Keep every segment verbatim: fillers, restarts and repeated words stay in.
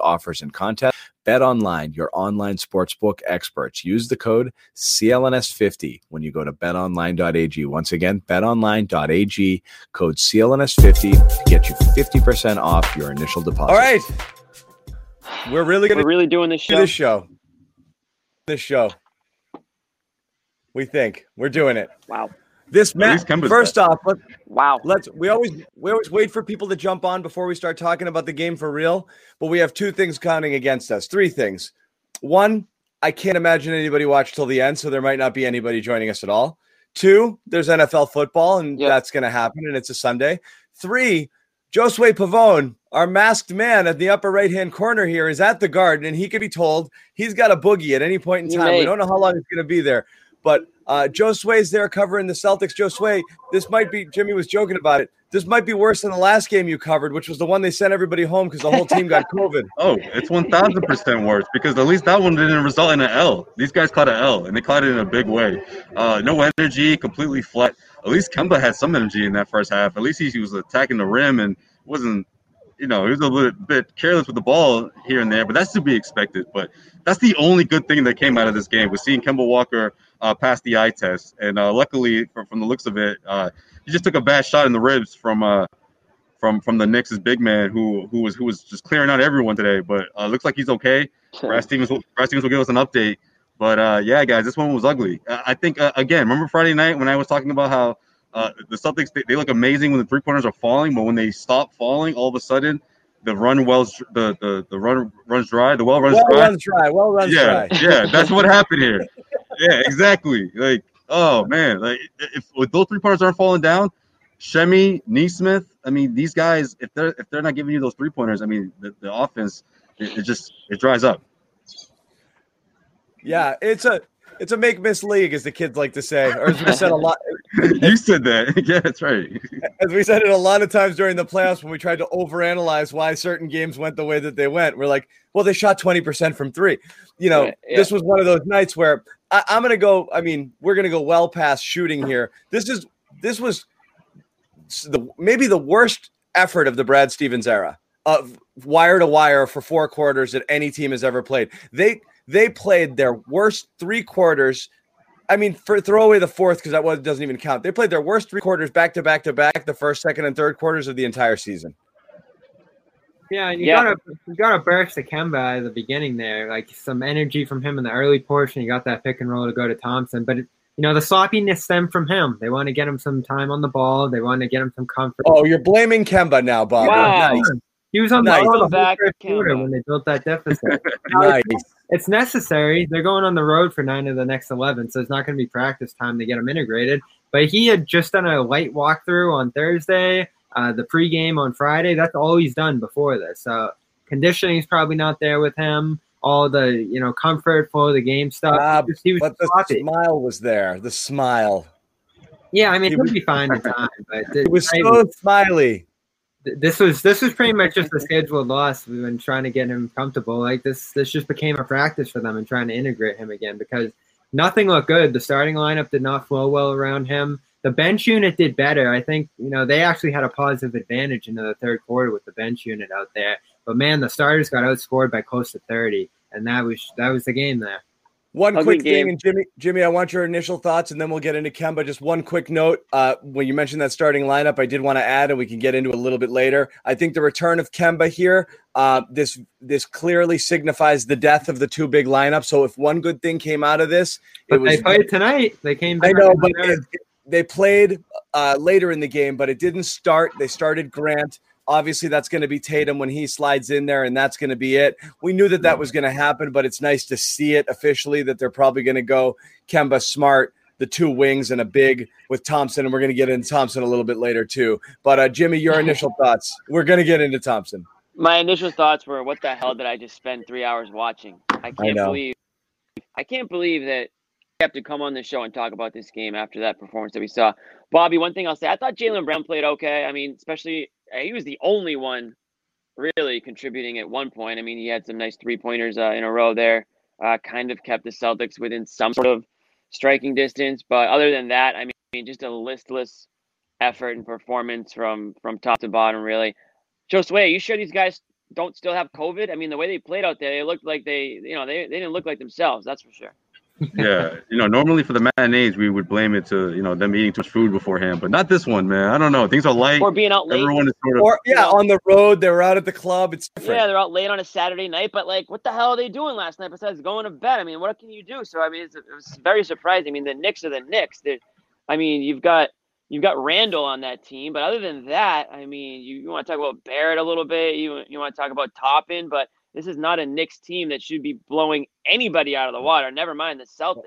offers, and contests. BetOnline, your online sportsbook experts. Use the code C L N S fifty when you go to bet online dot a g. Once again, bet online dot a g, code C L N S fifty to get you fifty percent off your initial deposit. All right. We're really going to really doing this show. Do this show. This show. We think we're doing it. Wow. This match. First off, let's, wow. Let's we always we always wait for people to jump on before we start talking about the game for real. But we have two things counting against us. Three things. One, I can't imagine anybody watched till the end, so there might not be anybody joining us at all. Two, there's N F L football, and yep. that's going to happen, and it's a Sunday. Three, Josue Pavone, our masked man at the upper right-hand corner here, is at the Garden, and he could be told he's got a boogie at any point in time. May. We don't know how long he's going to be there, but. Uh, Josue's there covering the Celtics. Josue, this might be, Jimmy was joking about it, this might be worse than the last game you covered, which was the one they sent everybody home because the whole team got COVID. Oh, it's one thousand percent worse because at least that one didn't result in an L. These guys caught an L, and they caught it in a big way. Uh, no energy, completely flat. At least Kemba had some energy in that first half. At least he, he was attacking the rim and wasn't, you know, he was a little bit careless with the ball here and there, but that's to be expected. But that's the only good thing that came out of this game was seeing Kemba Walker uh, pass the eye test. And uh, luckily, from, from the looks of it, uh, he just took a bad shot in the ribs from uh, from from the Knicks' big man who who was who was just clearing out everyone today. But uh, looks like he's okay. Sure. Brad Stevens will, Brad Stevens will give us an update. But uh, yeah, guys, this one was ugly. I think uh, again, remember Friday night when I was talking about how. Uh, the Celtics, they, they look amazing when the three-pointers are falling, but when they stop falling, all of a sudden, the run wells, the, the, the run runs dry, the well runs well dry. Well runs dry, well runs yeah, dry. Yeah, that's what happened here. Yeah, exactly. Like, oh, man. Like, if, if those three-pointers aren't falling down, Shemi, Neesmith, I mean, these guys, if they're, if they're not giving you those three-pointers, I mean, the, the offense, it, it just, it dries up. Yeah, it's a... It's a make-miss league, as the kids like to say, or as we said a lot. You said that. Yeah, that's right. As we said it a lot of times during the playoffs when we tried to overanalyze why certain games went the way that they went. We're like, well, they shot twenty percent from three. You know, yeah, yeah. This was one of those nights where I, I'm going to go – I mean, we're going to go well past shooting here. This is this was the maybe the worst effort of the Brad Stevens era of wire-to-wire for four quarters that any team has ever played. They – They played their worst three quarters. I mean, for, throw away the fourth because that one doesn't even count. They played their worst three quarters back to back to back, the first, second, and third quarters of the entire season. Yeah, and you yeah. gotta you gotta burst the Kemba at the beginning there, like some energy from him in the early portion. You got that pick and roll to go to Thompson, but it, you know the sloppiness stemmed from him. They want to get him some time on the ball. They want to get him some comfort. Oh, you're blaming Kemba now, Bob. Wow. Nice. He was on nice. the back quarter when they built that deficit. Nice. It's necessary. They're going on the road for nine of the next eleven, so it's not going to be practice time to get them integrated. But he had just done a light walkthrough on Thursday, uh, the pregame on Friday. That's all he's done before this. So conditioning is probably not there with him. All the you know comfort, flow of the game stuff. Uh, he was, he was but the sloppy. smile was there. The smile. Yeah, I mean, he'll be fine in time. But it was so smiley. This was this was pretty much just a scheduled loss. We've been trying to get him comfortable. Like this, this just became a practice for them and trying to integrate him again because nothing looked good. The starting lineup did not flow well around him. The bench unit did better. I think you know they actually had a positive advantage in the third quarter with the bench unit out there. But man, the starters got outscored by close to thirty, and that was that was the game there. One Ugly quick game. thing, and Jimmy, Jimmy, I want your initial thoughts, and then we'll get into Kemba. Just one quick note. Uh, when you mentioned that starting lineup, I did want to add, and we can get into it a little bit later. I think the return of Kemba here, uh, this this clearly signifies the death of the two big lineups. So if one good thing came out of this, but it was – they played tonight. They came back. I know, but it, it, they played uh, later in the game, but it didn't start. They started Grant. Obviously, that's going to be Tatum when he slides in there, and that's going to be it. We knew that that was going to happen, but it's nice to see it officially that they're probably going to go Kemba, Smart, the two wings, and a big with Thompson, and we're going to get into Thompson a little bit later too. But, uh, Jimmy, your initial thoughts. We're going to get into Thompson. My initial thoughts were, what the hell did I just spend three hours watching? I can't I believe I can't believe that have to come on the show and talk about this game after that performance that we saw. Bobby, one thing I'll say, I thought Jaylen Brown played okay. I mean, especially he was the only one really contributing at one point. I mean, he had some nice three-pointers uh, in a row there, uh, kind of kept the Celtics within some sort of striking distance. But other than that, I mean, just a listless effort and performance from, from top to bottom, really. Josue, are you sure these guys don't still have COVID? I mean, the way they played out there, they looked like they, you know, they, they didn't look like themselves, that's for sure. Yeah, you know, normally for the matinees, we would blame it to, you know, them eating too much food beforehand, but not this one, man. I don't know. Things are light. Or being out late. Everyone is sort of. Or, yeah, on the road. They're out at the club. It's different. Yeah, they're out late on a Saturday night, but, like, what the hell are they doing last night besides going to bed? I mean, what can you do? So, I mean, it's, it's very surprising. I mean, the Knicks are the Knicks. They're, I mean, you've got you've got Randle on that team, but other than that, I mean, you, you want to talk about Barrett a little bit. You, you want to talk about Toppin, but this is not a Knicks team that should be blowing anybody out of the water, never mind the Celtics.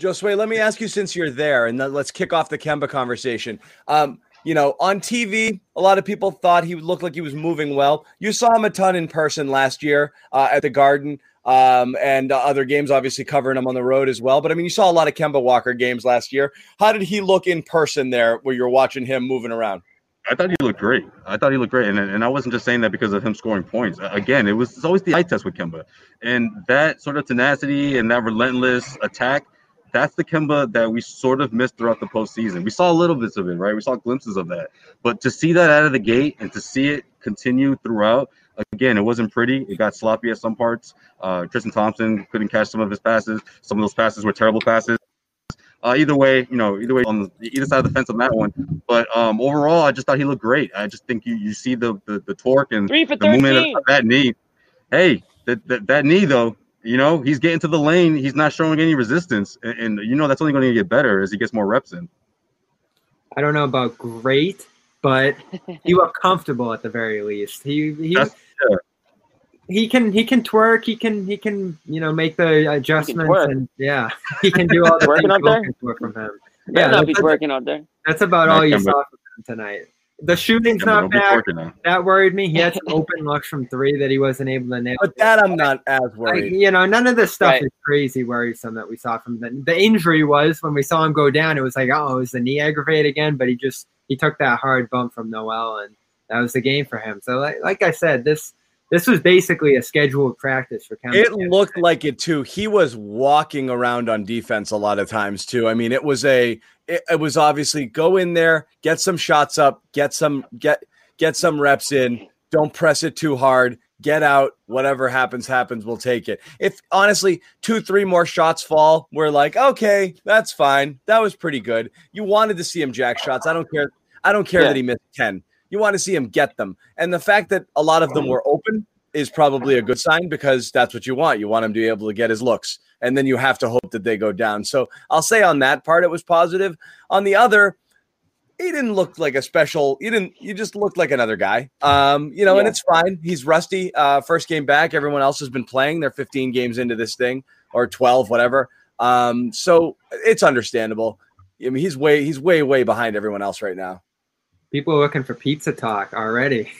Josue, let me ask you, since you're there, and let's kick off the Kemba conversation. Um, you know, on T V, a lot of people thought he looked like he was moving well. You saw him a ton in person last year uh, at the Garden um, and uh, other games, obviously covering him on the road as well. But, I mean, you saw a lot of Kemba Walker games last year. How did he look in person there where you're watching him moving around? I thought he looked great. I thought he looked great. And and I wasn't just saying that because of him scoring points. Again, it was it's always the eye test with Kemba. And that sort of tenacity and that relentless attack, that's the Kemba that we sort of missed throughout the postseason. We saw a little bits of it, right? We saw glimpses of that. But to see that out of the gate and to see it continue throughout, again, it wasn't pretty. It got sloppy at some parts. Uh, Tristan Thompson couldn't catch some of his passes. Some of those passes were terrible passes. Uh, either way, you know, either way on the, either side of the fence on that one. But um, overall, I just thought he looked great. I just think you, you see the, the the torque and the movement of that knee. Hey, that, that that knee though, you know, he's getting to the lane. He's not showing any resistance, and, and you know that's only going to get better as he gets more reps in. I don't know about great, but he looked comfortable at the very least. He he that's, yeah. He can he can twerk. He can he can you know make the adjustments. And, yeah, he can do all the working out there. From him. Yeah, not be twerking out there. That's about all you saw from him tonight. The shooting's not back. That worried me. He had some open looks from three that he wasn't able to nail. But that I'm not as worried. Like, you know, none of this stuff right. is crazy worrisome that we saw from him. The injury was when we saw him go down. It was like, oh, is the knee aggravated again? But he just he took that hard bump from Noel, and that was the game for him. So like like I said, this. This was basically a scheduled practice for Kemba. It looked like it, too. He was walking around on defense a lot of times, too. I mean, it was a it, it was obviously go in there, get some shots up, get some get get some reps in. Don't press it too hard. Get out. Whatever happens, happens. We'll take it. If, honestly, two, three more shots fall, we're like, okay, that's fine. That was pretty good. You wanted to see him jack shots. I don't care. I don't care yeah. that he missed ten. You want to see him get them. And the fact that a lot of them were open is probably a good sign because that's what you want. You want him to be able to get his looks. And then you have to hope that they go down. So I'll say on that part, it was positive. On the other, he didn't look like a special. He didn't, you just looked like another guy. Um, you know, yeah. And it's fine. He's rusty. Uh, first game back. Everyone else has been playing. They're fifteen games into this thing or twelve, whatever. Um, so it's understandable. I mean, he's way, he's way, way behind everyone else right now. People are looking for pizza talk already.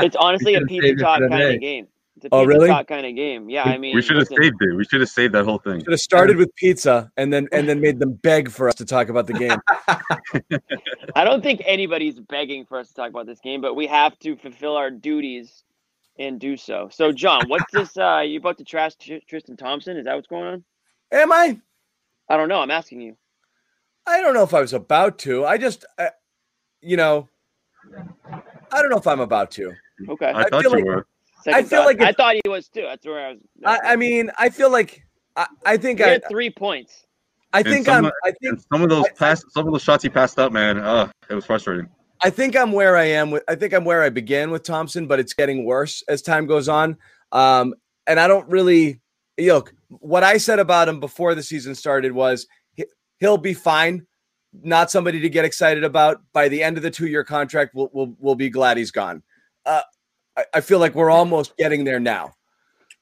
It's honestly a pizza talk kind of game. It's a pizza oh, really? talk kind of game. Yeah, I mean, we should have saved it. We should have saved that whole thing. Should have started with pizza and then and then made them beg for us to talk about the game. I don't think anybody's begging for us to talk about this game, but we have to fulfill our duties and do so. So, John, what's this? Uh, you about to trash Tristan Thompson? Is that what's going on? Am I? I don't know. I'm asking you. I don't know if I was about to. I just. I, You know, I don't know if I'm about to. Okay, I, I thought feel you like, were. I feel thought. like I thought he was too. That's where I was. I, I mean, I feel like I, I think I had three points. I think I'm. Of, I think some of those I, pass, some of those shots he passed up, man. Uh, it was frustrating. I think I'm where I am with. I think I'm where I began with Thompson, but it's getting worse as time goes on. Um, and I don't really look. What I said about him before the season started was he, he'll be fine. Not somebody to get excited about. By the end of the two-year contract, we'll we'll, we'll be glad he's gone. Uh, I, I feel like we're almost getting there now,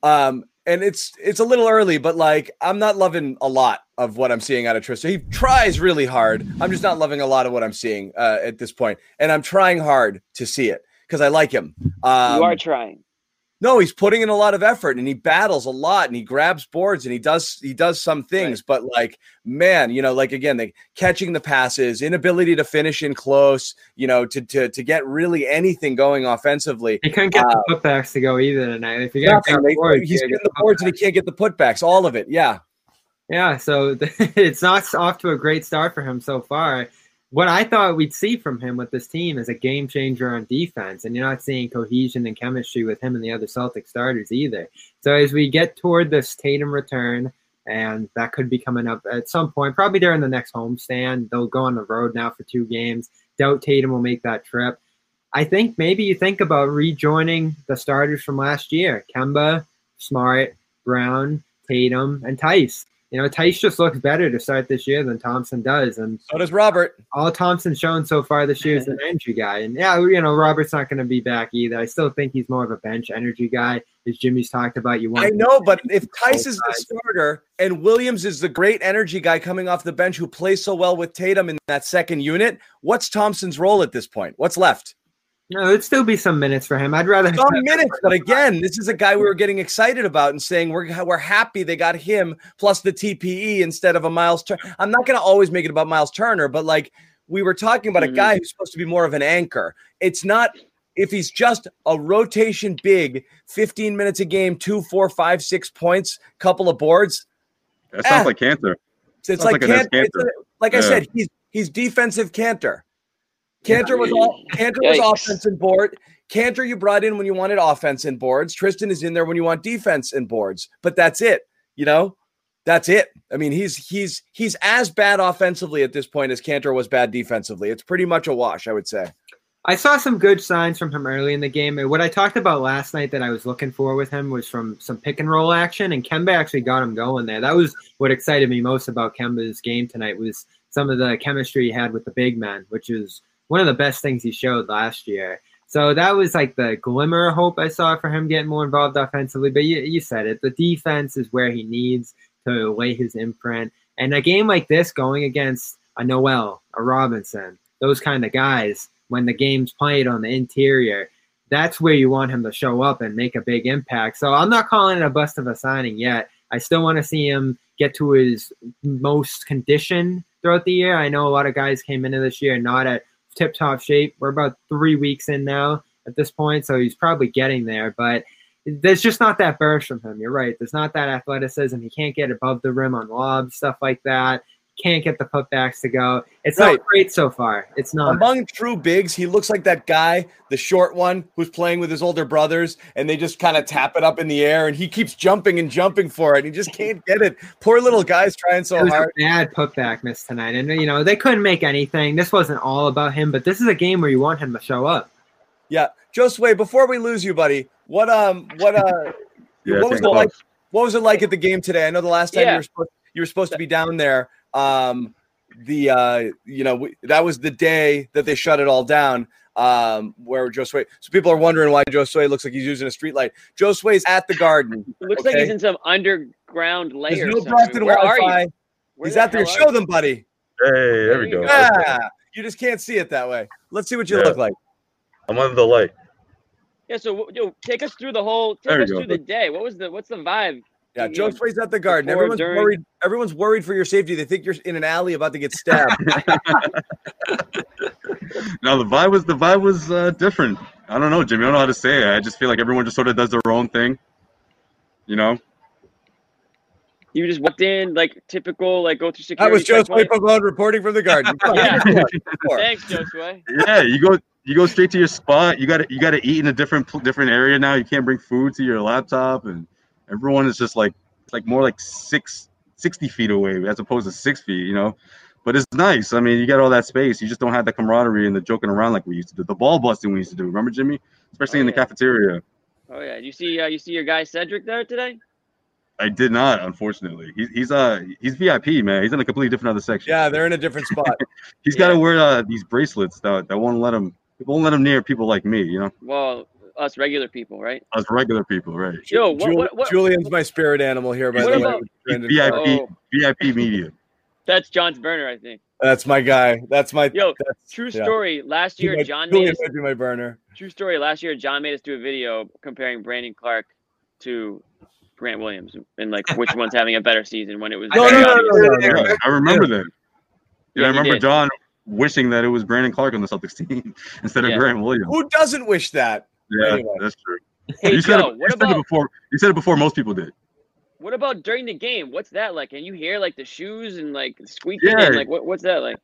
um, and it's it's a little early, but like I'm not loving a lot of what I'm seeing out of Tristan. He tries really hard. I'm just not loving a lot of what I'm seeing uh, at this point, and I'm trying hard to see it because I like him. Um, you are trying. No, he's putting in a lot of effort, and he battles a lot, and he grabs boards, and he does he does some things. Right. But, like, man, you know, like, again, like catching the passes, inability to finish in close, you know, to to to get really anything going offensively. He couldn't get uh, the putbacks to go either tonight. If you got yeah, they, boards, he's getting the boards, and he can't get the putbacks. All of it, yeah, yeah. So it's not off to a great start for him so far. What I thought we'd see from him with this team is a game changer on defense, and you're not seeing cohesion and chemistry with him and the other Celtic starters either. So as we get toward this Tatum return, and that could be coming up at some point, probably during the next homestand, they'll go on the road now for two games. Doubt Tatum will make that trip. I think maybe you think about rejoining the starters from last year, Kemba, Smart, Brown, Tatum, and Tice. You know, Tice just looks better to start this year than Thompson does. And so does Robert. All Thompson's shown so far this year is an energy guy. And, yeah, you know, Robert's not going to be back either. I still think he's more of a bench energy guy, as Jimmy's talked about. You want I know, but if Tice is the starter and Williams is the great energy guy coming off the bench who plays so well with Tatum in that second unit, what's Thompson's role at this point? What's left? No, it'd still be some minutes for him. I'd rather some minutes, but again, this is a guy we were getting excited about and saying we're we're happy they got him plus the T P E instead of a Miles Turner. I'm not going to always make it about Miles Turner, but like we were talking about a guy who's supposed to be more of an anchor. It's not if he's just a rotation big, fifteen minutes a game, two, four, five, six points, couple of boards. That sounds eh. like Cantor. It's, it's like, like Cantor. Cantor. It's a, like yeah. I said, he's he's defensive Cantor. Cantor was all Cantor was Yikes. offense and board. Cantor you brought in when you wanted offense and boards. Tristan is in there when you want defense and boards. But that's it. You know, that's it. I mean, he's he's he's as bad offensively at this point as Cantor was bad defensively. It's pretty much a wash, I would say. I saw some good signs from him early in the game. And what I talked about last night that I was looking for with him was from some pick and roll action, and Kemba actually got him going there. That was what excited me most about Kemba's game tonight was some of the chemistry he had with the big men, which is one of the best things he showed last year. So that was like the glimmer of hope I saw for him getting more involved offensively. But you, you said it. The defense is where he needs to lay his imprint. And a game like this going against a Noel, a Robinson, those kind of guys, when the game's played on the interior, that's where you want him to show up and make a big impact. So I'm not calling it a bust of a signing yet. I still want to see him get to his most condition throughout the year. I know a lot of guys came into this year not at tip-top shape. We're about three weeks in now at this point, so he's probably getting there. But there's just not that burst from him. You're right. There's not that athleticism. He can't get above the rim on lobs, stuff like that. He can't get the putbacks to go. It's right. not great so far. It's not. Among true bigs, he looks like that guy, the short one, who's playing with his older brothers, and they just kind of tap it up in the air, and he keeps jumping and jumping for it. He just can't get it. Poor little guy's trying so it was hard. A bad putback miss tonight, and you know they couldn't make anything. This wasn't all about him, but this is a game where you want him to show up. Yeah, Josue, before we lose you, buddy, what um, what uh, yeah, what was it close. like? What was it like at the game today? I know the last time yeah. you were supposed, you were supposed to be down there. Um, the uh, you know, we, that was the day that they shut it all down. Um, where Josue, so people are wondering why Josue looks like he's using a streetlight. Josue's at the Garden, it looks okay? like he's in some underground layer. No where are you? Where he's out there, show them, buddy. Hey, there we go. Yeah, you just can't see it that way. Let's see what you yeah. look like. I'm under the light, yeah. So, yo, take us through the whole take us go. through the day. What was the what's the vibe? Yeah, Josue's at the Garden. Before, everyone's during. worried. Everyone's worried for your safety. They think you're in an alley about to get stabbed. No, the vibe was the vibe was uh, different. I don't know, Jimmy. I don't know how to say it. I just feel like everyone just sort of does their own thing. You know. You just walked in like typical, like go through security. That was Josue Pavone reporting from the Garden. yeah. Thanks, Josue. Yeah, you go. You go straight to your spot. You got to. You got to eat in a different different area now. You can't bring food to your laptop and. Everyone is just like like more like six, sixty feet away as opposed to six feet, you know. But it's nice. I mean, you got all that space. You just don't have the camaraderie and the joking around like we used to do. The ball busting we used to do. Remember, Jimmy? Especially oh, in the yeah. cafeteria. Oh, yeah. You see uh, you see your guy Cedric there today? I did not, unfortunately. He's he's uh he's V I P, man. He's in a completely different other section. Yeah, they're in a different spot. He's yeah. got to wear uh, these bracelets that, that won't let him won't let him near people like me, you know. Well, us regular people, right? Us regular people, right? Yo, what, what, what, Julian's my spirit animal here, by the way. V I P, oh. V I P media. That's John's burner, I think. That's my guy. That's my yo. That's, true story. Yeah. Last year, my, John made us, my burner. True story. Last year, John made us do a video comparing Brandon Clark to Grant Williams and like which one's having a better season. When it was no, no, no, no, no, no, no. I remember yeah. that. Yeah, yeah I remember John wishing that it was Brandon Clark on the Celtics team instead of yeah. Grant Williams. Who doesn't wish that? Yeah, anyway. That's true. Hey, you said, yo, it, what you about, said it before. You said it before most people did. What about during the game? What's that like? And you hear like the shoes and like squeaking. Yeah. And, like what, what's that like?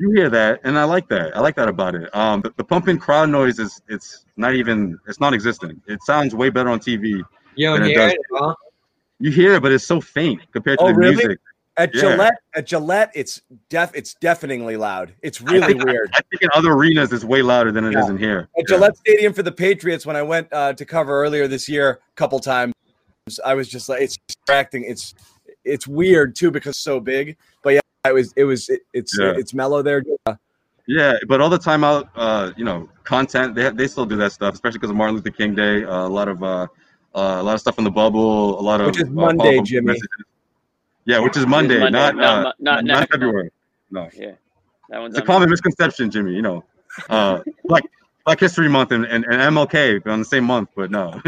You hear that, and I like that. I like that about it. Um, the, the pumping crowd noise is it's not even it's non-existent. It sounds way better on T V. Yo, than it does. It, huh? You hear it, but it's so faint compared to oh, the really? music. At yeah. Gillette, at Gillette, it's deaf. It's deafeningly loud. It's really I, weird. I, I think in other arenas, it's way louder than it yeah. is in here. At yeah. Gillette Stadium for the Patriots, when I went uh, to cover earlier this year, a couple times, I was just like, it's distracting. It's it's weird too because it's so big. But yeah, it was it was it, it's yeah. it's mellow there. Yeah. yeah, but all the time out, uh, you know, content they they still do that stuff, especially because of Martin Luther King Day. Uh, a lot of uh, uh, a lot of stuff in the bubble. A lot of which is Monday, uh, Jimmy. Messages. Yeah, which is Monday, Monday. not no, uh, not, not, not February. No. Yeah, that one's. It's a common Monday. misconception, Jimmy. You know, uh, Black Black History Month and, and, and M L K on the same month, but no.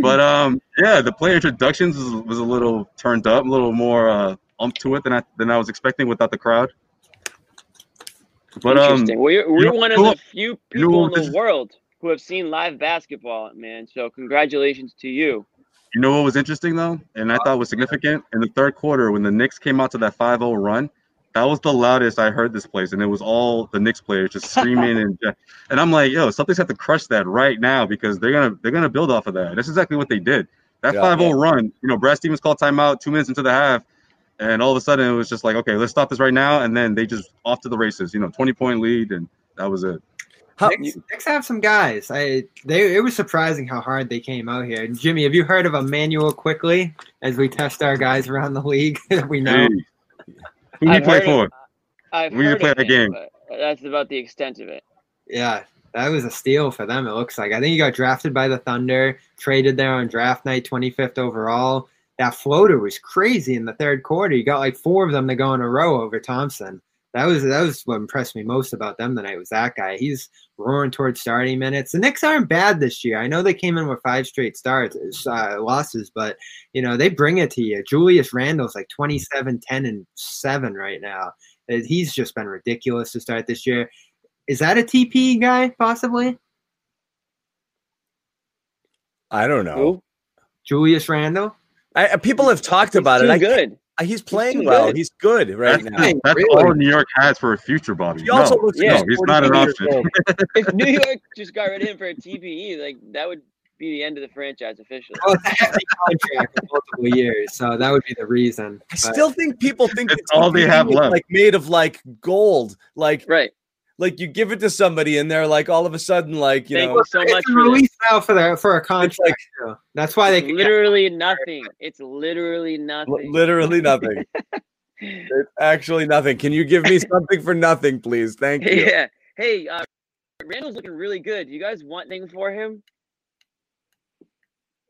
But um, yeah, the player introductions was, was a little turned up, a little more uh, umph to it than I than I was expecting without the crowd. But Interesting. um, we're, we're one know, of the few people in the world who have seen live basketball, man. So congratulations to you. You know what was interesting, though, and I thought was significant? In the third quarter, when the Knicks came out to that five oh run, that was the loudest I heard this place, and it was all the Knicks players just screaming. and and I'm like, yo, something's got to crush that right now because they're going to they're gonna build off of that. That's exactly what they did. That yeah, five oh yeah. run, you know, Brad Stevens called timeout two minutes into the half, and all of a sudden it was just like, okay, let's stop this right now, and then they just off to the races, you know, twenty-point lead, and that was it. Knicks, Knicks have some guys. I they it was surprising how hard they came out here. Jimmy, have you heard of Emmanuel Quickly? As we test our guys around the league, we know hey. who do you play for? I've we heard play that game. That's about the extent of it. Yeah, that was a steal for them. It looks like I think he got drafted by the Thunder, traded there on draft night, twenty-fifth overall. That floater was crazy in the third quarter. You got like four of them to go in a row over Thompson. That was that was what impressed me most about them tonight was that guy. He's roaring towards starting minutes. The Knicks aren't bad this year. I know they came in with five straight starts, uh, losses, but, you know, they bring it to you. Julius Randle's like twenty-seven, ten, and seven right now. He's just been ridiculous to start this year. Is that a T P guy, possibly? I don't know. Who? Julius Randle? I, people have talked about he's it. Too I good. He's playing he's well. Good. He's good right that's, now. That's really? all New York has for a future, Bobby. He also no, looks yeah, no, he's not an option. If New York just got rid of him for a T P E, like that would be the end of the franchise officially. Oh, it's a hefty contract for multiple years, so that would be the reason. I but. still think people think it's, it's all they have left, like made of like gold, like right. Like you give it to somebody and they're like all of a sudden like you Thank know you so it's much a release now for the for a contract. Like, yeah. That's why they literally nothing. It's literally nothing. L- literally nothing. It's actually nothing. Can you give me something for nothing, please? Thank you. Yeah. Hey, uh, Randall's looking really good. You guys want anything for him?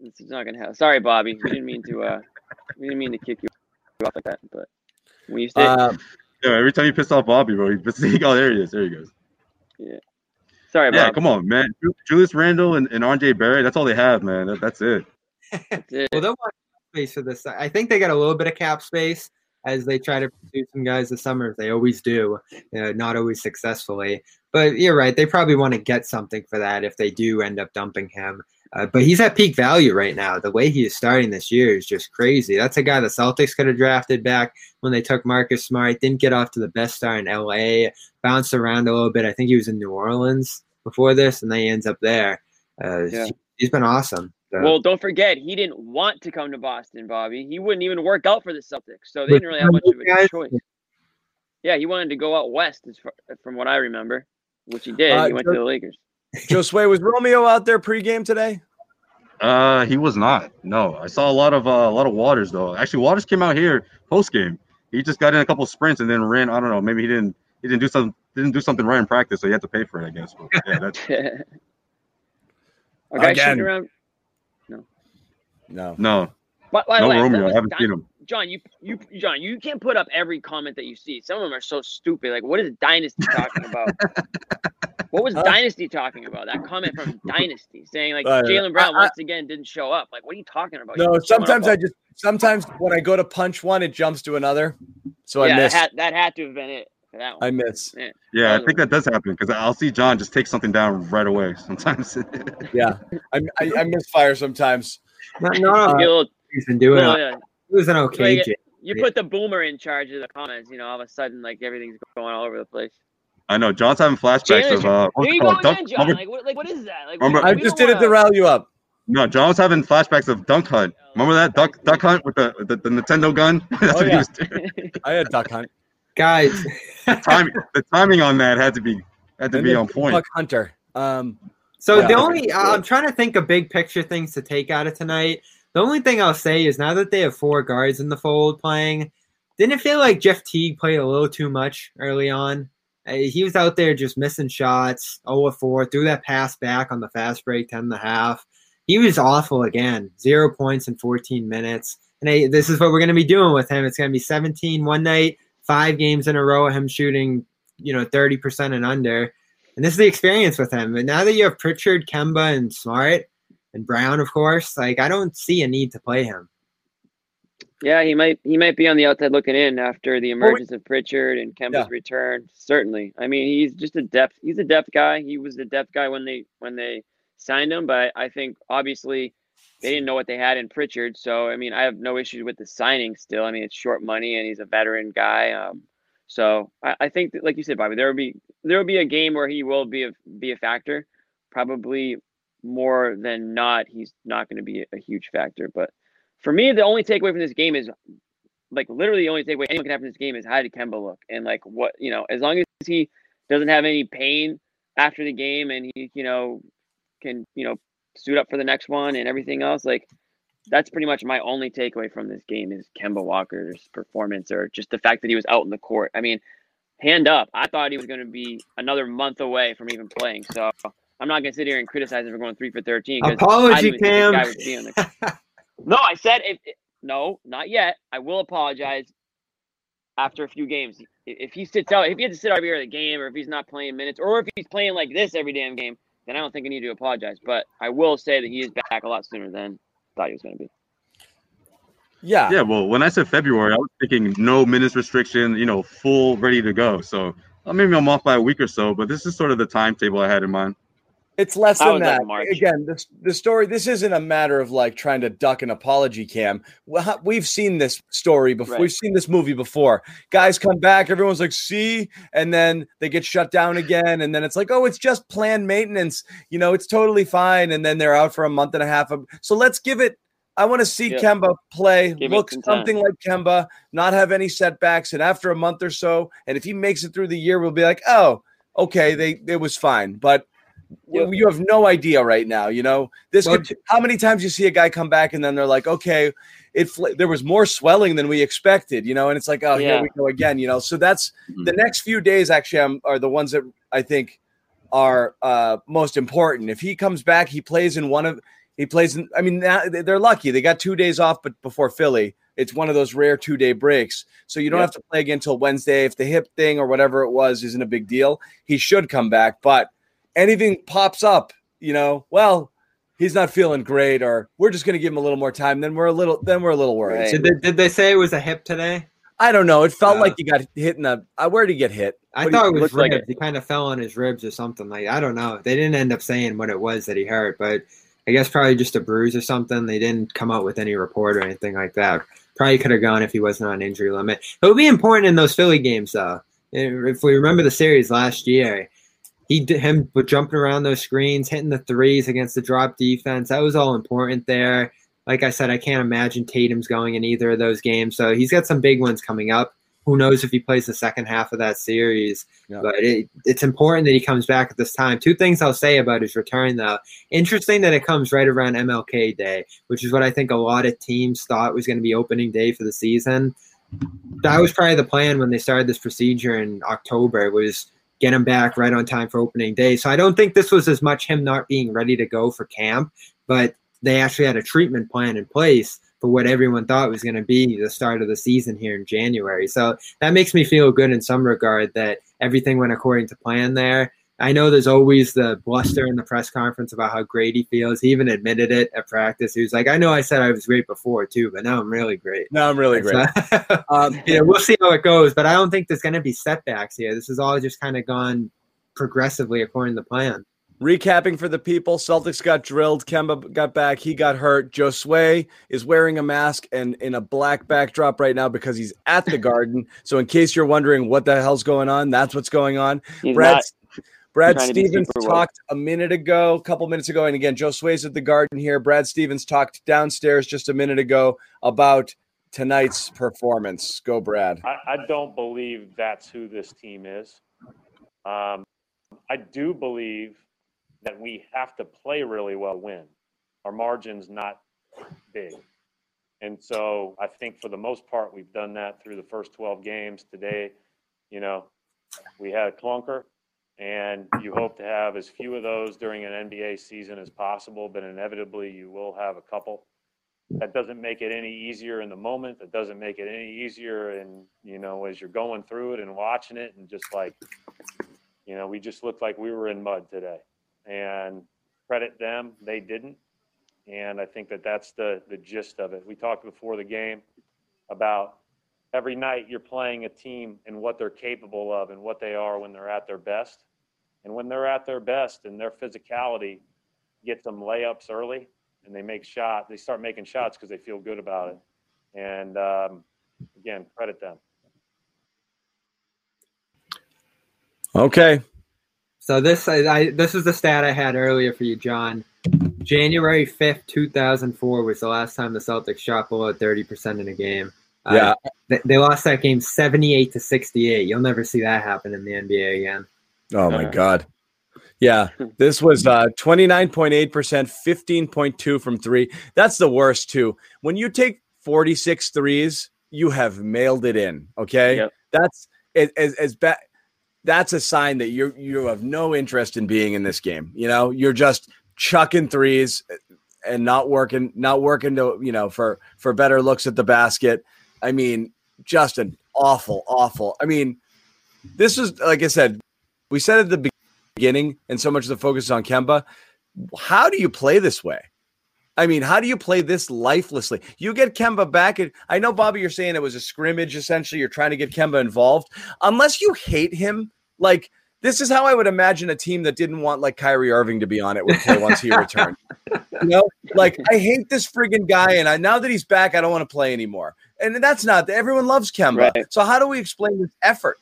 This is not gonna happen. Sorry, Bobby. We didn't mean to. Uh, we didn't mean to kick you off like that. But when you stay. Um, Yeah, every time you piss off Bobby, bro, he oh, there he is. There he goes. Yeah. Sorry, Bobby. Yeah, come on, man. Julius Randle and, and R J. Barrett, that's all they have, man. That, that's it. That's it. Well, they'll want space for this. I think they got a little bit of cap space as they try to pursue some guys this summer. They always do, you know, not always successfully. But you're right. They probably want to get something for that if they do end up dumping him. Uh, but he's at peak value right now. The way he is starting this year is just crazy. That's a guy the Celtics could have drafted back when they took Marcus Smart. Didn't get off to the best start in L A. Bounced around a little bit. I think he was in New Orleans before this, and then he ends up there. Uh, yeah. He's been awesome. So. Well, don't forget, he didn't want to come to Boston, Bobby. He wouldn't even work out for the Celtics, so they didn't really have much of a choice. Yeah, he wanted to go out west, as far, from what I remember, which he did. Uh, he went to the Lakers. Josue, was Romeo out there pregame today? Uh, he was not. No, I saw a lot of uh, a lot of Waters though. Actually, Waters came out here postgame. He just got in a couple sprints and then ran. I don't know. Maybe he didn't. He didn't do something. Didn't do something right in practice, so he had to pay for it, I guess. But, yeah, that's... Are guys shooting around? No. No. No. Why, why, no why? Romeo. I haven't Don- seen him. John, you, you, John, you can't put up every comment that you see. Some of them are so stupid. Like, what is Dynasty talking about? What was uh, Dynasty talking about? That comment from Dynasty saying like uh, Jaylen Brown I, once I, again didn't show up. Like, what are you talking about? No, sometimes I just sometimes when I go to punch one, it jumps to another. So yeah, I miss. That had, that had to have been it. For that one. I miss. Man, yeah, I think that does happen because I'll see John just take something down right away sometimes. yeah, I, I I misfire sometimes. No, no, no. You can do no, it. Yeah. It was an okay like, you put the boomer in charge of the comments, you know, all of a sudden, like, everything's going all over the place. I know. John's having flashbacks Jaylen, of uh, – There you go again, John. Like what, like, what is that? Like, remember, I just did wanna... it to rile you up. No, John was having flashbacks of Dunk Hunt. Remember that? Duck Duck Hunt with the, the, the Nintendo gun? That's oh, what yeah. he was doing. I had Duck Hunt. Guys. the, timing, the timing on that had to be had to and be on point. Duck Hunter. Um, so yeah, the only uh, – I'm trying to think of big picture things to take out of tonight. The only thing I'll say is now that they have four guards in the fold playing, didn't it feel like Jeff Teague played a little too much early on? Uh, he was out there just missing shots, oh for four, threw that pass back on the fast break, ten and a half. He was awful again, zero points in fourteen minutes. And I, this is what we're going to be doing with him. It's going to be seventeen one night, five games in a row of him shooting, you know, thirty percent and under. And this is the experience with him. But now that you have Pritchard, Kemba, and Smart, and Brown, of course, like I don't see a need to play him. Yeah, he might he might be on the outside looking in after the emergence oh, of Pritchard and Kemba's yeah. return. Certainly, I mean he's just a depth. He's a depth guy. He was a depth guy when they when they signed him, but I think obviously they didn't know what they had in Pritchard. So I mean I have no issues with the signing still. I mean it's short money and he's a veteran guy. Um, so I, I think that, like you said, Bobby, there will be there will be a game where he will be a be a factor, probably. More than not, he's not going to be a huge factor. But for me, the only takeaway from this game is, like, literally the only takeaway anyone can have from this game is how did Kemba look? And, like, what, you know, as long as he doesn't have any pain after the game and he, you know, can, you know, suit up for the next one and everything else, like, that's pretty much my only takeaway from this game is Kemba Walker's performance or just the fact that he was out in the court. I mean, hand up, I thought he was going to be another month away from even playing. So I'm not going to sit here and criticize him for going three for thirteen. Apology, Cam. The- no, I said if, if, no, not yet. I will apologize after a few games. If he sits out, if he had to sit out every other game or if he's not playing minutes or if he's playing like this every damn game, then I don't think I need to apologize. But I will say that he is back a lot sooner than I thought he was going to be. Yeah. Yeah, well, when I said February, I was thinking no minutes restriction, you know, full, ready to go. So well, maybe I'm off by a week or so, but this is sort of the timetable I had in mind. It's less than that. Again, this the story. This isn't a matter of like trying to duck an apology, Cam. Well, we've seen this story before. Right. We've seen this movie before. Guys come back, everyone's like, "See," and then they get shut down again, and then it's like, "Oh, it's just planned maintenance. You know, it's totally fine." And then they're out for a month and a half. So let's give it. I want to see yep. Kemba play, give look some something time. Like Kemba, not have any setbacks, and after a month or so, and if he makes it through the year, we'll be like, "Oh, okay, they it was fine," but. You have no idea right now, you know. This well, could, how many times you see a guy come back and then they're like, "Okay, it fl- there was more swelling than we expected," you know, and it's like, "Oh, yeah. Here we go again," you know. So that's mm-hmm. the next few days. Actually, I'm, are the ones that I think are uh, most important. If he comes back, he plays in one of he plays. In, I mean, they're lucky they got two days off, but before Philly, it's one of those rare two day breaks. So you don't yeah. have to play again until Wednesday if the hip thing or whatever it was isn't a big deal. He should come back, but. Anything pops up, you know, well, he's not feeling great or we're just going to give him a little more time. Then we're a little then we're a little worried. Right. Did, they, did they say it was a hip today? I don't know. It felt uh, like he got hit in the uh, – where did he get hit? I what thought you, it was ribs. Like he kind of fell on his ribs or something. Like I don't know. They didn't end up saying what it was that he hurt, but I guess probably just a bruise or something. They didn't come out with any report or anything like that. Probably could have gone if he wasn't on injury limit. It would be important in those Philly games, though. If we remember the series last year – He him jumping around those screens, hitting the threes against the drop defense. That was all important there. Like I said, I can't imagine Tatum's going in either of those games. So he's got some big ones coming up. Who knows if he plays the second half of that series. Yeah. But it, it's important that he comes back at this time. Two things I'll say about his return, though. Interesting that it comes right around M L K Day, which is what I think a lot of teams thought was going to be opening day for the season. That was probably the plan when they started this procedure in October was – get him back right on time for opening day. So I don't think this was as much him not being ready to go for camp, but they actually had a treatment plan in place for what everyone thought was going to be the start of the season here in January. So that makes me feel good in some regard that everything went according to plan there. I know there's always the bluster in the press conference about how great he feels. He even admitted it at practice. He was like, I know I said I was great before too, but now I'm really great. No, I'm really great. So, um, yeah, we'll see how it goes, but I don't think there's going to be setbacks here. This has all just kind of gone progressively according to plan. Recapping for the people, Celtics got drilled. Kemba got back. He got hurt. Josue is wearing a mask and in a black backdrop right now because he's at the Garden. So in case you're wondering what the hell's going on, that's what's going on. He's Brad, Brad Stevens talked a minute ago, a couple minutes ago. And again, Josue's at the Garden here. Brad Stevens talked downstairs just a minute ago about tonight's performance. Go, Brad. I, I don't believe that's who this team is. Um, I do believe that we have to play really well to win. Our margin's not big. And so I think for the most part, we've done that through the first twelve games. Today, you know, we had a clunker, and you hope to have as few of those during an N B A season as possible, but inevitably you will have a couple. That doesn't make it any easier in the moment. That doesn't make it any easier. And, you know, as you're going through it and watching it and just like, you know, we just looked like we were in mud today. And credit them, they didn't. And I think that that's the, the gist of it. We talked before the game about every night you're playing a team and what they're capable of and what they are when they're at their best. And when they're at their best and their physicality gets them layups early and they make shot, they start making shots because they feel good about it. And, um, again, credit them. Okay. So this I, I, this is the stat I had earlier for you, John. January fifth, two thousand four was the last time the Celtics shot below thirty percent in a game. Yeah. Uh, they, they lost that game seventy-eight to sixty-eight. You'll never see that happen in the N B A again. Oh, my uh, God. Yeah, this was uh, twenty-nine point eight percent, fifteen point two from three. That's the worst, too. When you take forty-six threes, you have mailed it in, okay? Yep. That's as, as, as bad. That's a sign that you you have no interest in being in this game. You know, you're just chucking threes and not working, not working to, you know, for, for better looks at the basket. I mean, just an awful, awful. I mean, this is, like I said, we said at the beginning, and so much of the focus on Kemba, how do you play this way? I mean, how do you play this lifelessly? You get Kemba back. And I know, Bobby, you're saying it was a scrimmage, essentially. You're trying to get Kemba involved. Unless you hate him, like, this is how I would imagine a team that didn't want, like, Kyrie Irving to be on it would play once he returned. You know? Like, I hate this friggin' guy, and I, now that he's back, I don't want to play anymore. And that's not – everyone loves Kemba. Right. So how do we explain this effort?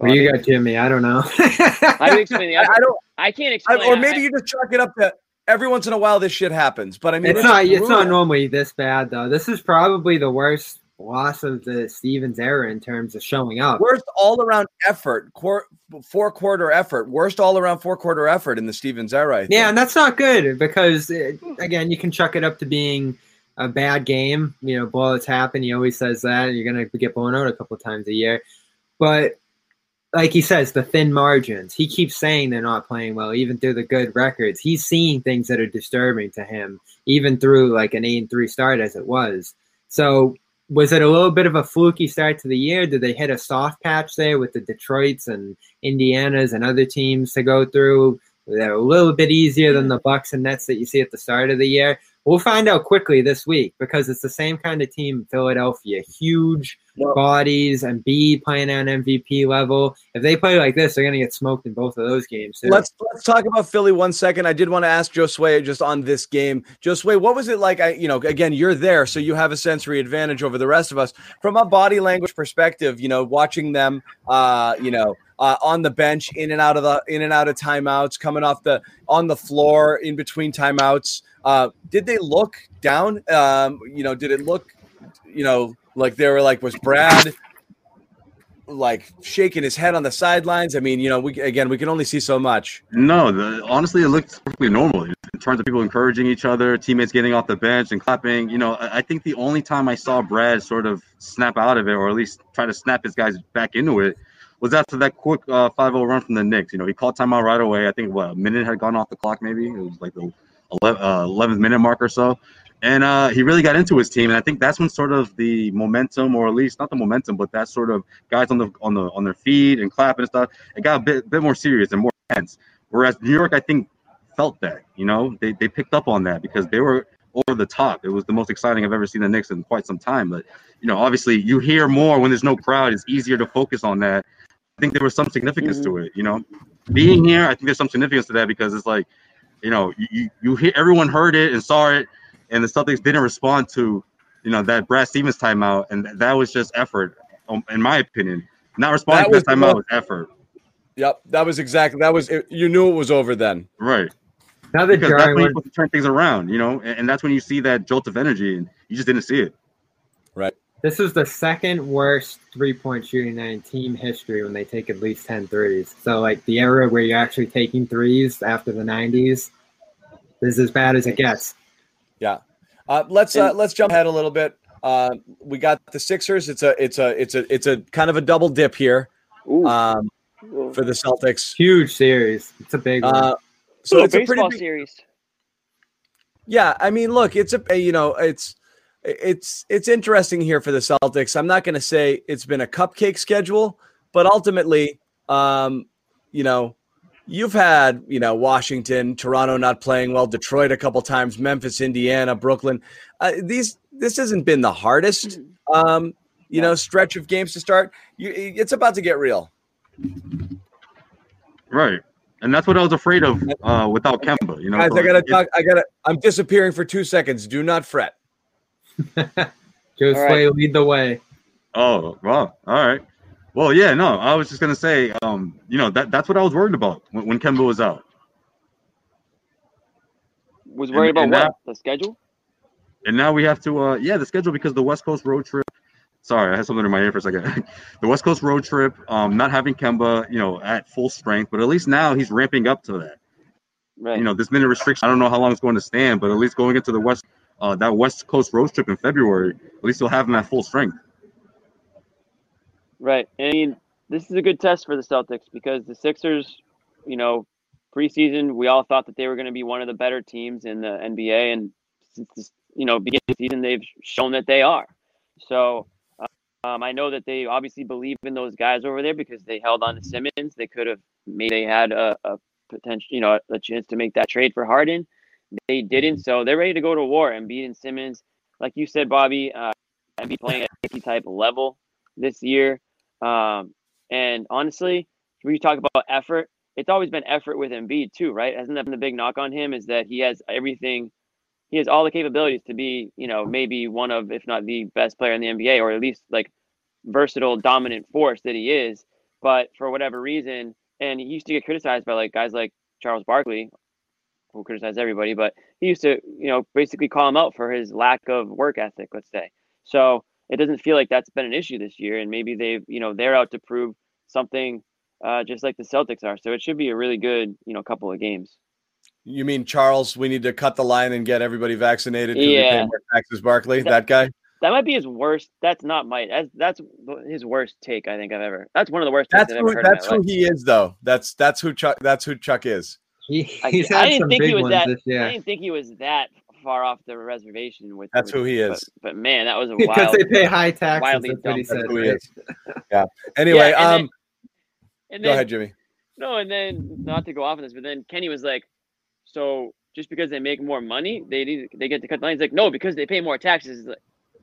Well, you got Jimmy. I don't know. I do explain the effort. I, I, don't, I can't explain I, Or maybe I, you just chalk it up to – every once in a while, this shit happens. But I mean, it's, it's not it's not normally this bad, though. This is probably the worst loss of the Stevens era in terms of showing up. Worst all around effort, four quarter effort. Worst all around four quarter effort in the Stevens era. Yeah, and that's not good because, it, again, you can chuck it up to being a bad game. You know, blowouts happen. He always says that. You're going to get blown out a couple times a year. But like he says, the thin margins. He keeps saying they're not playing well, even through the good records. He's seeing things that are disturbing to him, even through like an eight and three start as it was. So was it a little bit of a fluky start to the year? Did they hit a soft patch there with the Detroits and Indianas and other teams to go through? They're a little bit easier than the Bucks and Nets that you see at the start of the year. We'll find out quickly this week because it's the same kind of team, Philadelphia. Huge yep. bodies, and Embiid playing on M V P level. If they play like this, they're going to get smoked in both of those games. Too. Let's let's talk about Philly one second. I did want to ask Josue just on this game. Josue, what was it like? I, you know, again, you're there, so you have a sensory advantage over the rest of us. From a body language perspective, you know, watching them, uh, you know, Uh, on the bench, in and out of the in and out of timeouts, coming off the on the floor in between timeouts. Uh, did they look down? Um, you know, did it look, you know, like they were like, was Brad like shaking his head on the sidelines? I mean, you know, we again we can only see so much. No, the, honestly, it looked perfectly normal in terms of people encouraging each other, teammates getting off the bench and clapping. You know, I, I think the only time I saw Brad sort of snap out of it, or at least try to snap his guys back into it, was after that quick uh, five-oh run from the Knicks. You know, he called timeout right away. I think, what, a minute had gone off the clock maybe? It was like the eleventh minute mark or so. And uh, he really got into his team, and I think that's when sort of the momentum, or at least not the momentum, but that sort of guys on the on the on their feet and clapping and stuff, it got a bit bit more serious and more intense. Whereas New York, I think, felt that, you know, they they picked up on that because they were over the top. It was the most exciting I've ever seen the Knicks in quite some time. But you know, obviously, you hear more when there's no crowd. It's easier to focus on that. I think there was some significance mm-hmm. to it, you know. Being here, I think there's some significance to that because it's like, you know, you you hear everyone heard it and saw it. And the Celtics didn't respond to, you know, that Brad Stevens timeout, and that was just effort, in my opinion. Not responding to that timeout was effort. Yep, that was exactly that was. It, you knew it was over then, right? Now that because that's when you're supposed to turn things around, you know, and, and that's when you see that jolt of energy, and you just didn't see it. Right. This is the second worst three-point shooting night in team history when they take at least ten threes. So, like the era where you're actually taking threes after the nineties, this is as bad as it gets. Yeah, uh, let's uh, let's jump ahead a little bit. Uh, we got the Sixers. It's a it's a it's a it's a kind of a double dip here um, for the Celtics. Huge series. It's a big one. Uh, so Ooh, it's a pretty big series. Yeah, I mean, look, it's a you know it's it's it's interesting here for the Celtics. I'm not going to say it's been a cupcake schedule, but ultimately, um, you know. You've had, you know, Washington, Toronto not playing well, Detroit a couple times, Memphis, Indiana, Brooklyn. Uh, these this hasn't been the hardest, um, you know, stretch of games to start. You, it's about to get real, right? And that's what I was afraid of uh, without Kemba. You know, guys, I gotta talk. I gotta. I'm disappearing for two seconds. Do not fret. Josue, lead the way. Oh wow! All right. Well, yeah, no, I was just going to say, um, you know, that that's what I was worried about when, when Kemba was out. Was worried and, about and what? Now, the schedule? And now we have to, uh, yeah, the schedule because the West Coast road trip. Sorry, I had something in my ear for a second. The West Coast road trip, um, not having Kemba, you know, at full strength, but at least now he's ramping up to that. Right. You know, this minute restriction, I don't know how long it's going to stand, but at least going into the West, uh, that West Coast road trip in February, at least he'll have him at full strength. Right. I mean, this is a good test for the Celtics because the Sixers, you know, preseason, we all thought that they were going to be one of the better teams in the N B A. And since this, you know, beginning of the season, they've shown that they are. So um, I know that they obviously believe in those guys over there because they held on to Simmons. They could have maybe they had a, a potential, you know, a chance to make that trade for Harden. They didn't. So they're ready to go to war. Embiid and Simmons, like you said, Bobby, uh, Embiid playing at any type of level this year. Um, and honestly, when you talk about effort, it's always been effort with Embiid too, right? Hasn't that been the big knock on him is that he has everything, he has all the capabilities to be, you know, maybe one of, if not the best player in the N B A, or at least like versatile, dominant force that he is. But for whatever reason, and he used to get criticized by like guys like Charles Barkley, who criticized everybody, but he used to, you know, basically call him out for his lack of work ethic, let's say. So it doesn't feel like that's been an issue this year, and maybe they've, you know, they're out to prove something, uh, just like the Celtics are. So it should be a really good, you know, couple of games. You mean Charles? We need to cut the line and get everybody vaccinated. Yeah, taxes, Barkley, that, that guy. That might be his worst. That's not my. That's, that's his worst take. I think I've ever. That's one of the worst. That's takes who, I've ever heard that's who life. He is, though. That's that's who Chuck. That's who Chuck is. He, I, I didn't think he was that. I didn't think he was that far off the reservation with that's the, who he is but, but man that was a wild because they pay high taxes that's said, who right? he is. yeah anyway yeah, and um then, and then, go ahead Jimmy no and then not to go off on this but then Kenny was like so just because they make more money they need they get to cut the lines like no because they pay more taxes it's like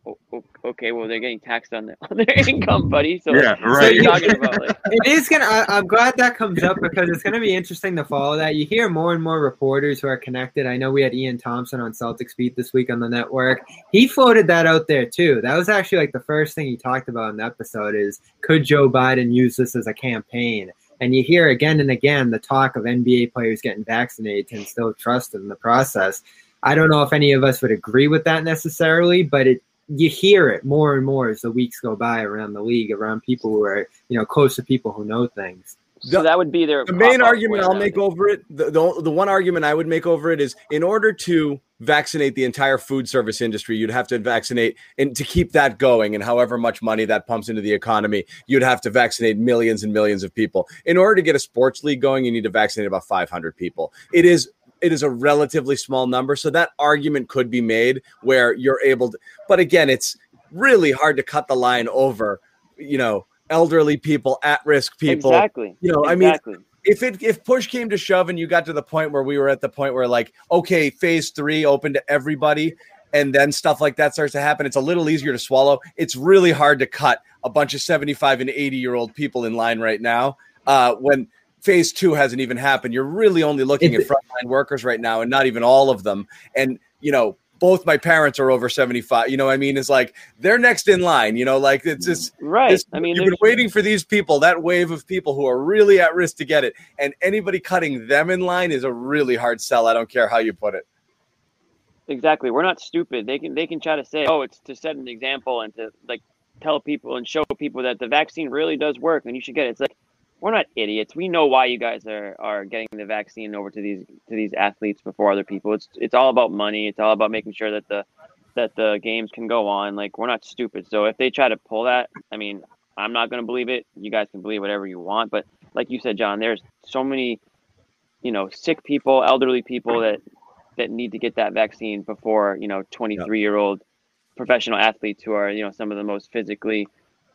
oh, oh, okay well they're getting taxed on their, on their income buddy so yeah right so you're talking about, like, it is gonna I, I'm glad that comes up because it's gonna be interesting to follow that. You hear more and more reporters who are connected. I know we had Ian Thompson on Celtics Beat this week on the network. He floated that out there too. That was actually like the first thing he talked about in the episode is could Joe Biden use this as a campaign? And you hear again and again the talk of N B A players getting vaccinated and still trust in the process. I don't know if any of us would agree with that necessarily, but it you hear it more and more as the weeks go by around the league, around people who are, you know, close to people who know things. So that would be their the main argument I'll make over it. The, the the one argument I would make over it is in order to vaccinate the entire food service industry, you'd have to vaccinate and to keep that going. And however much money that pumps into the economy, you'd have to vaccinate millions and millions of people. In order to get a sports league going, you need to vaccinate about five hundred people. It is it is a relatively small number. So that argument could be made where you're able to, but again, it's really hard to cut the line over, you know, elderly people, at-risk people. Exactly. You know, exactly. I mean, if it if push came to shove and you got to the point where we were at the point where like, okay, phase three open to everybody, and then stuff like that starts to happen, it's a little easier to swallow. It's really hard to cut a bunch of seventy-five and eighty-year-old people in line right now uh, when phase two hasn't even happened. You're really only looking at frontline workers right now, and not even all of them. And, you know, both my parents are over seventy-five. You know what I mean? It's like they're next in line, you know, like it's just right. It's, I mean, you've been waiting for these people, that wave of people who are really at risk to get it. And anybody cutting them in line is a really hard sell. I don't care how you put it. Exactly. We're not stupid. They can they can try to say, oh, it's to set an example and to like tell people and show people that the vaccine really does work and you should get it. It's like, we're not idiots. We know why you guys are, are getting the vaccine over to these to these athletes before other people. It's it's all about money. It's all about making sure that the that the games can go on. Like, we're not stupid. So if they try to pull that, I mean, I'm not going to believe it. You guys can believe whatever you want. But like you said, John, there's so many, you know, sick people, elderly people that that need to get that vaccine before, you know, twenty-three year old professional athletes who are, you know, some of the most physically,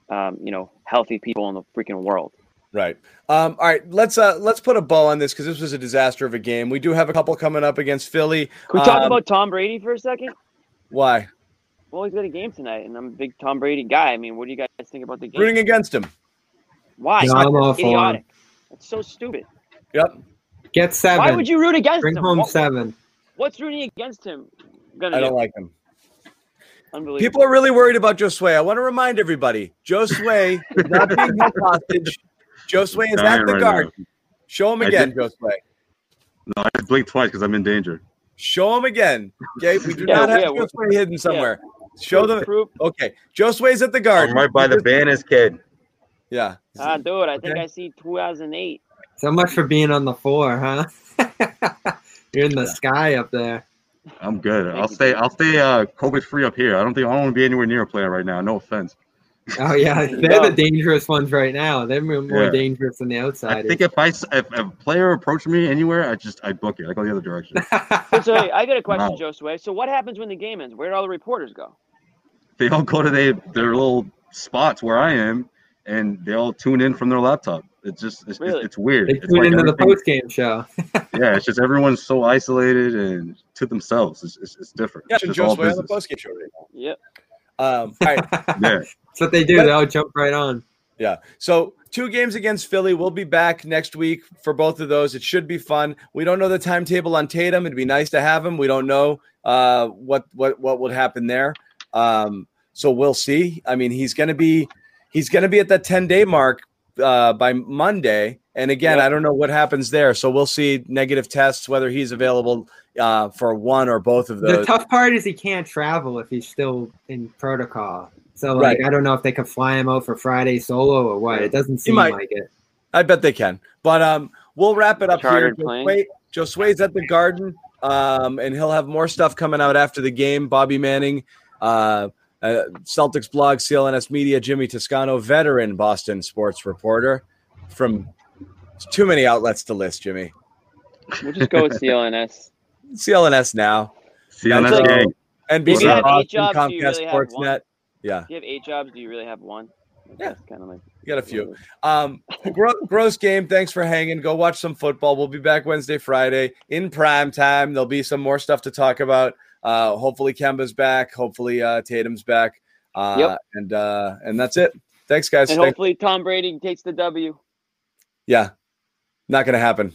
um, you know, healthy people in the freaking world. Right. Um, all right. Let's uh, let's put a bow on this because this was a disaster of a game. We do have a couple coming up against Philly. Can we talk um, about Tom Brady for a second? Why? Well, he's got a game tonight, and I'm a big Tom Brady guy. I mean, what do you guys think about the game? Rooting against him. Why? No, I'm all idiotic. That's so stupid. Yep. Get seven. Why would you root against Bring him? Bring home what, seven. What's rooting against him? Gonna I don't do? like him. People are really worried about Josue. I want to remind everybody, Josue is not being held hostage. Josue is at the right guard. Now. Show him again, Josue. No, I just blinked twice because I'm in danger. Show him again. Okay, we do yeah, not have yeah, Josue hidden somewhere. Yeah. Show them. Okay, Josue's at the guard. I'm right by the banners, kid. Yeah. Ah, dude, I okay. think I see two thousand eight. So much for being on the four, huh? You're in the yeah. sky up there. I'm good. I'll stay. I'll stay uh, COVID free up here. I don't think I don't want to be anywhere near a player right now. No offense. Oh yeah, they're the dangerous ones right now. They're more yeah. dangerous than the outsiders. I think if I if, if a player approached me anywhere, I just I book it. I go the other direction. So hey, I got a question, wow. Josue. So what happens when the game ends? Where do all the reporters go? They all go to their their little spots where I am, and they all tune in from their laptop. It's just it's really? it's, it's weird. They tune it's like into the post game show. Yeah, it's just everyone's so isolated and to themselves. It's it's, it's different. Yeah, it's Josue on the post game show right now. Yep. Um, all right. Yeah. That's what they do. They'll jump right on. Yeah. So two games against Philly. We'll be back next week for both of those. It should be fun. We don't know the timetable on Tatum. It'd be nice to have him. We don't know uh, what what what would happen there. Um, so we'll see. I mean, he's gonna be he's gonna be at that ten-day mark uh, by Monday. And again, yeah. I don't know what happens there. So we'll see negative tests whether he's available uh, for one or both of those. The tough part is he can't travel if he's still in protocol. So, like, right. I don't know if they could fly him out for Friday solo or what. It doesn't seem like it. I bet they can. But um, we'll wrap it up Chartered here. Josue's at the Garden, um, and he'll have more stuff coming out after the game. Bobby Manning, uh, uh, Celtics blog, C L N S Media, Jimmy Toscano, veteran Boston sports reporter from too many outlets to list, Jimmy. We'll just go with C L N S. C L N S now. C L N S gang. N B C, Boston, Comcast, Sportsnet. Yeah. Do you have eight jobs? Do you really have one? Like, yeah. Kind of like you got a few. Um, gross, gross game. Thanks for hanging. Go watch some football. We'll be back Wednesday, Friday in prime time. There'll be some more stuff to talk about. Uh, hopefully Kemba's back. Hopefully uh, Tatum's back. Uh, yep. And uh, and that's it. Thanks, guys. And Thanks. Hopefully Tom Brady takes the W. Yeah. Not going to happen.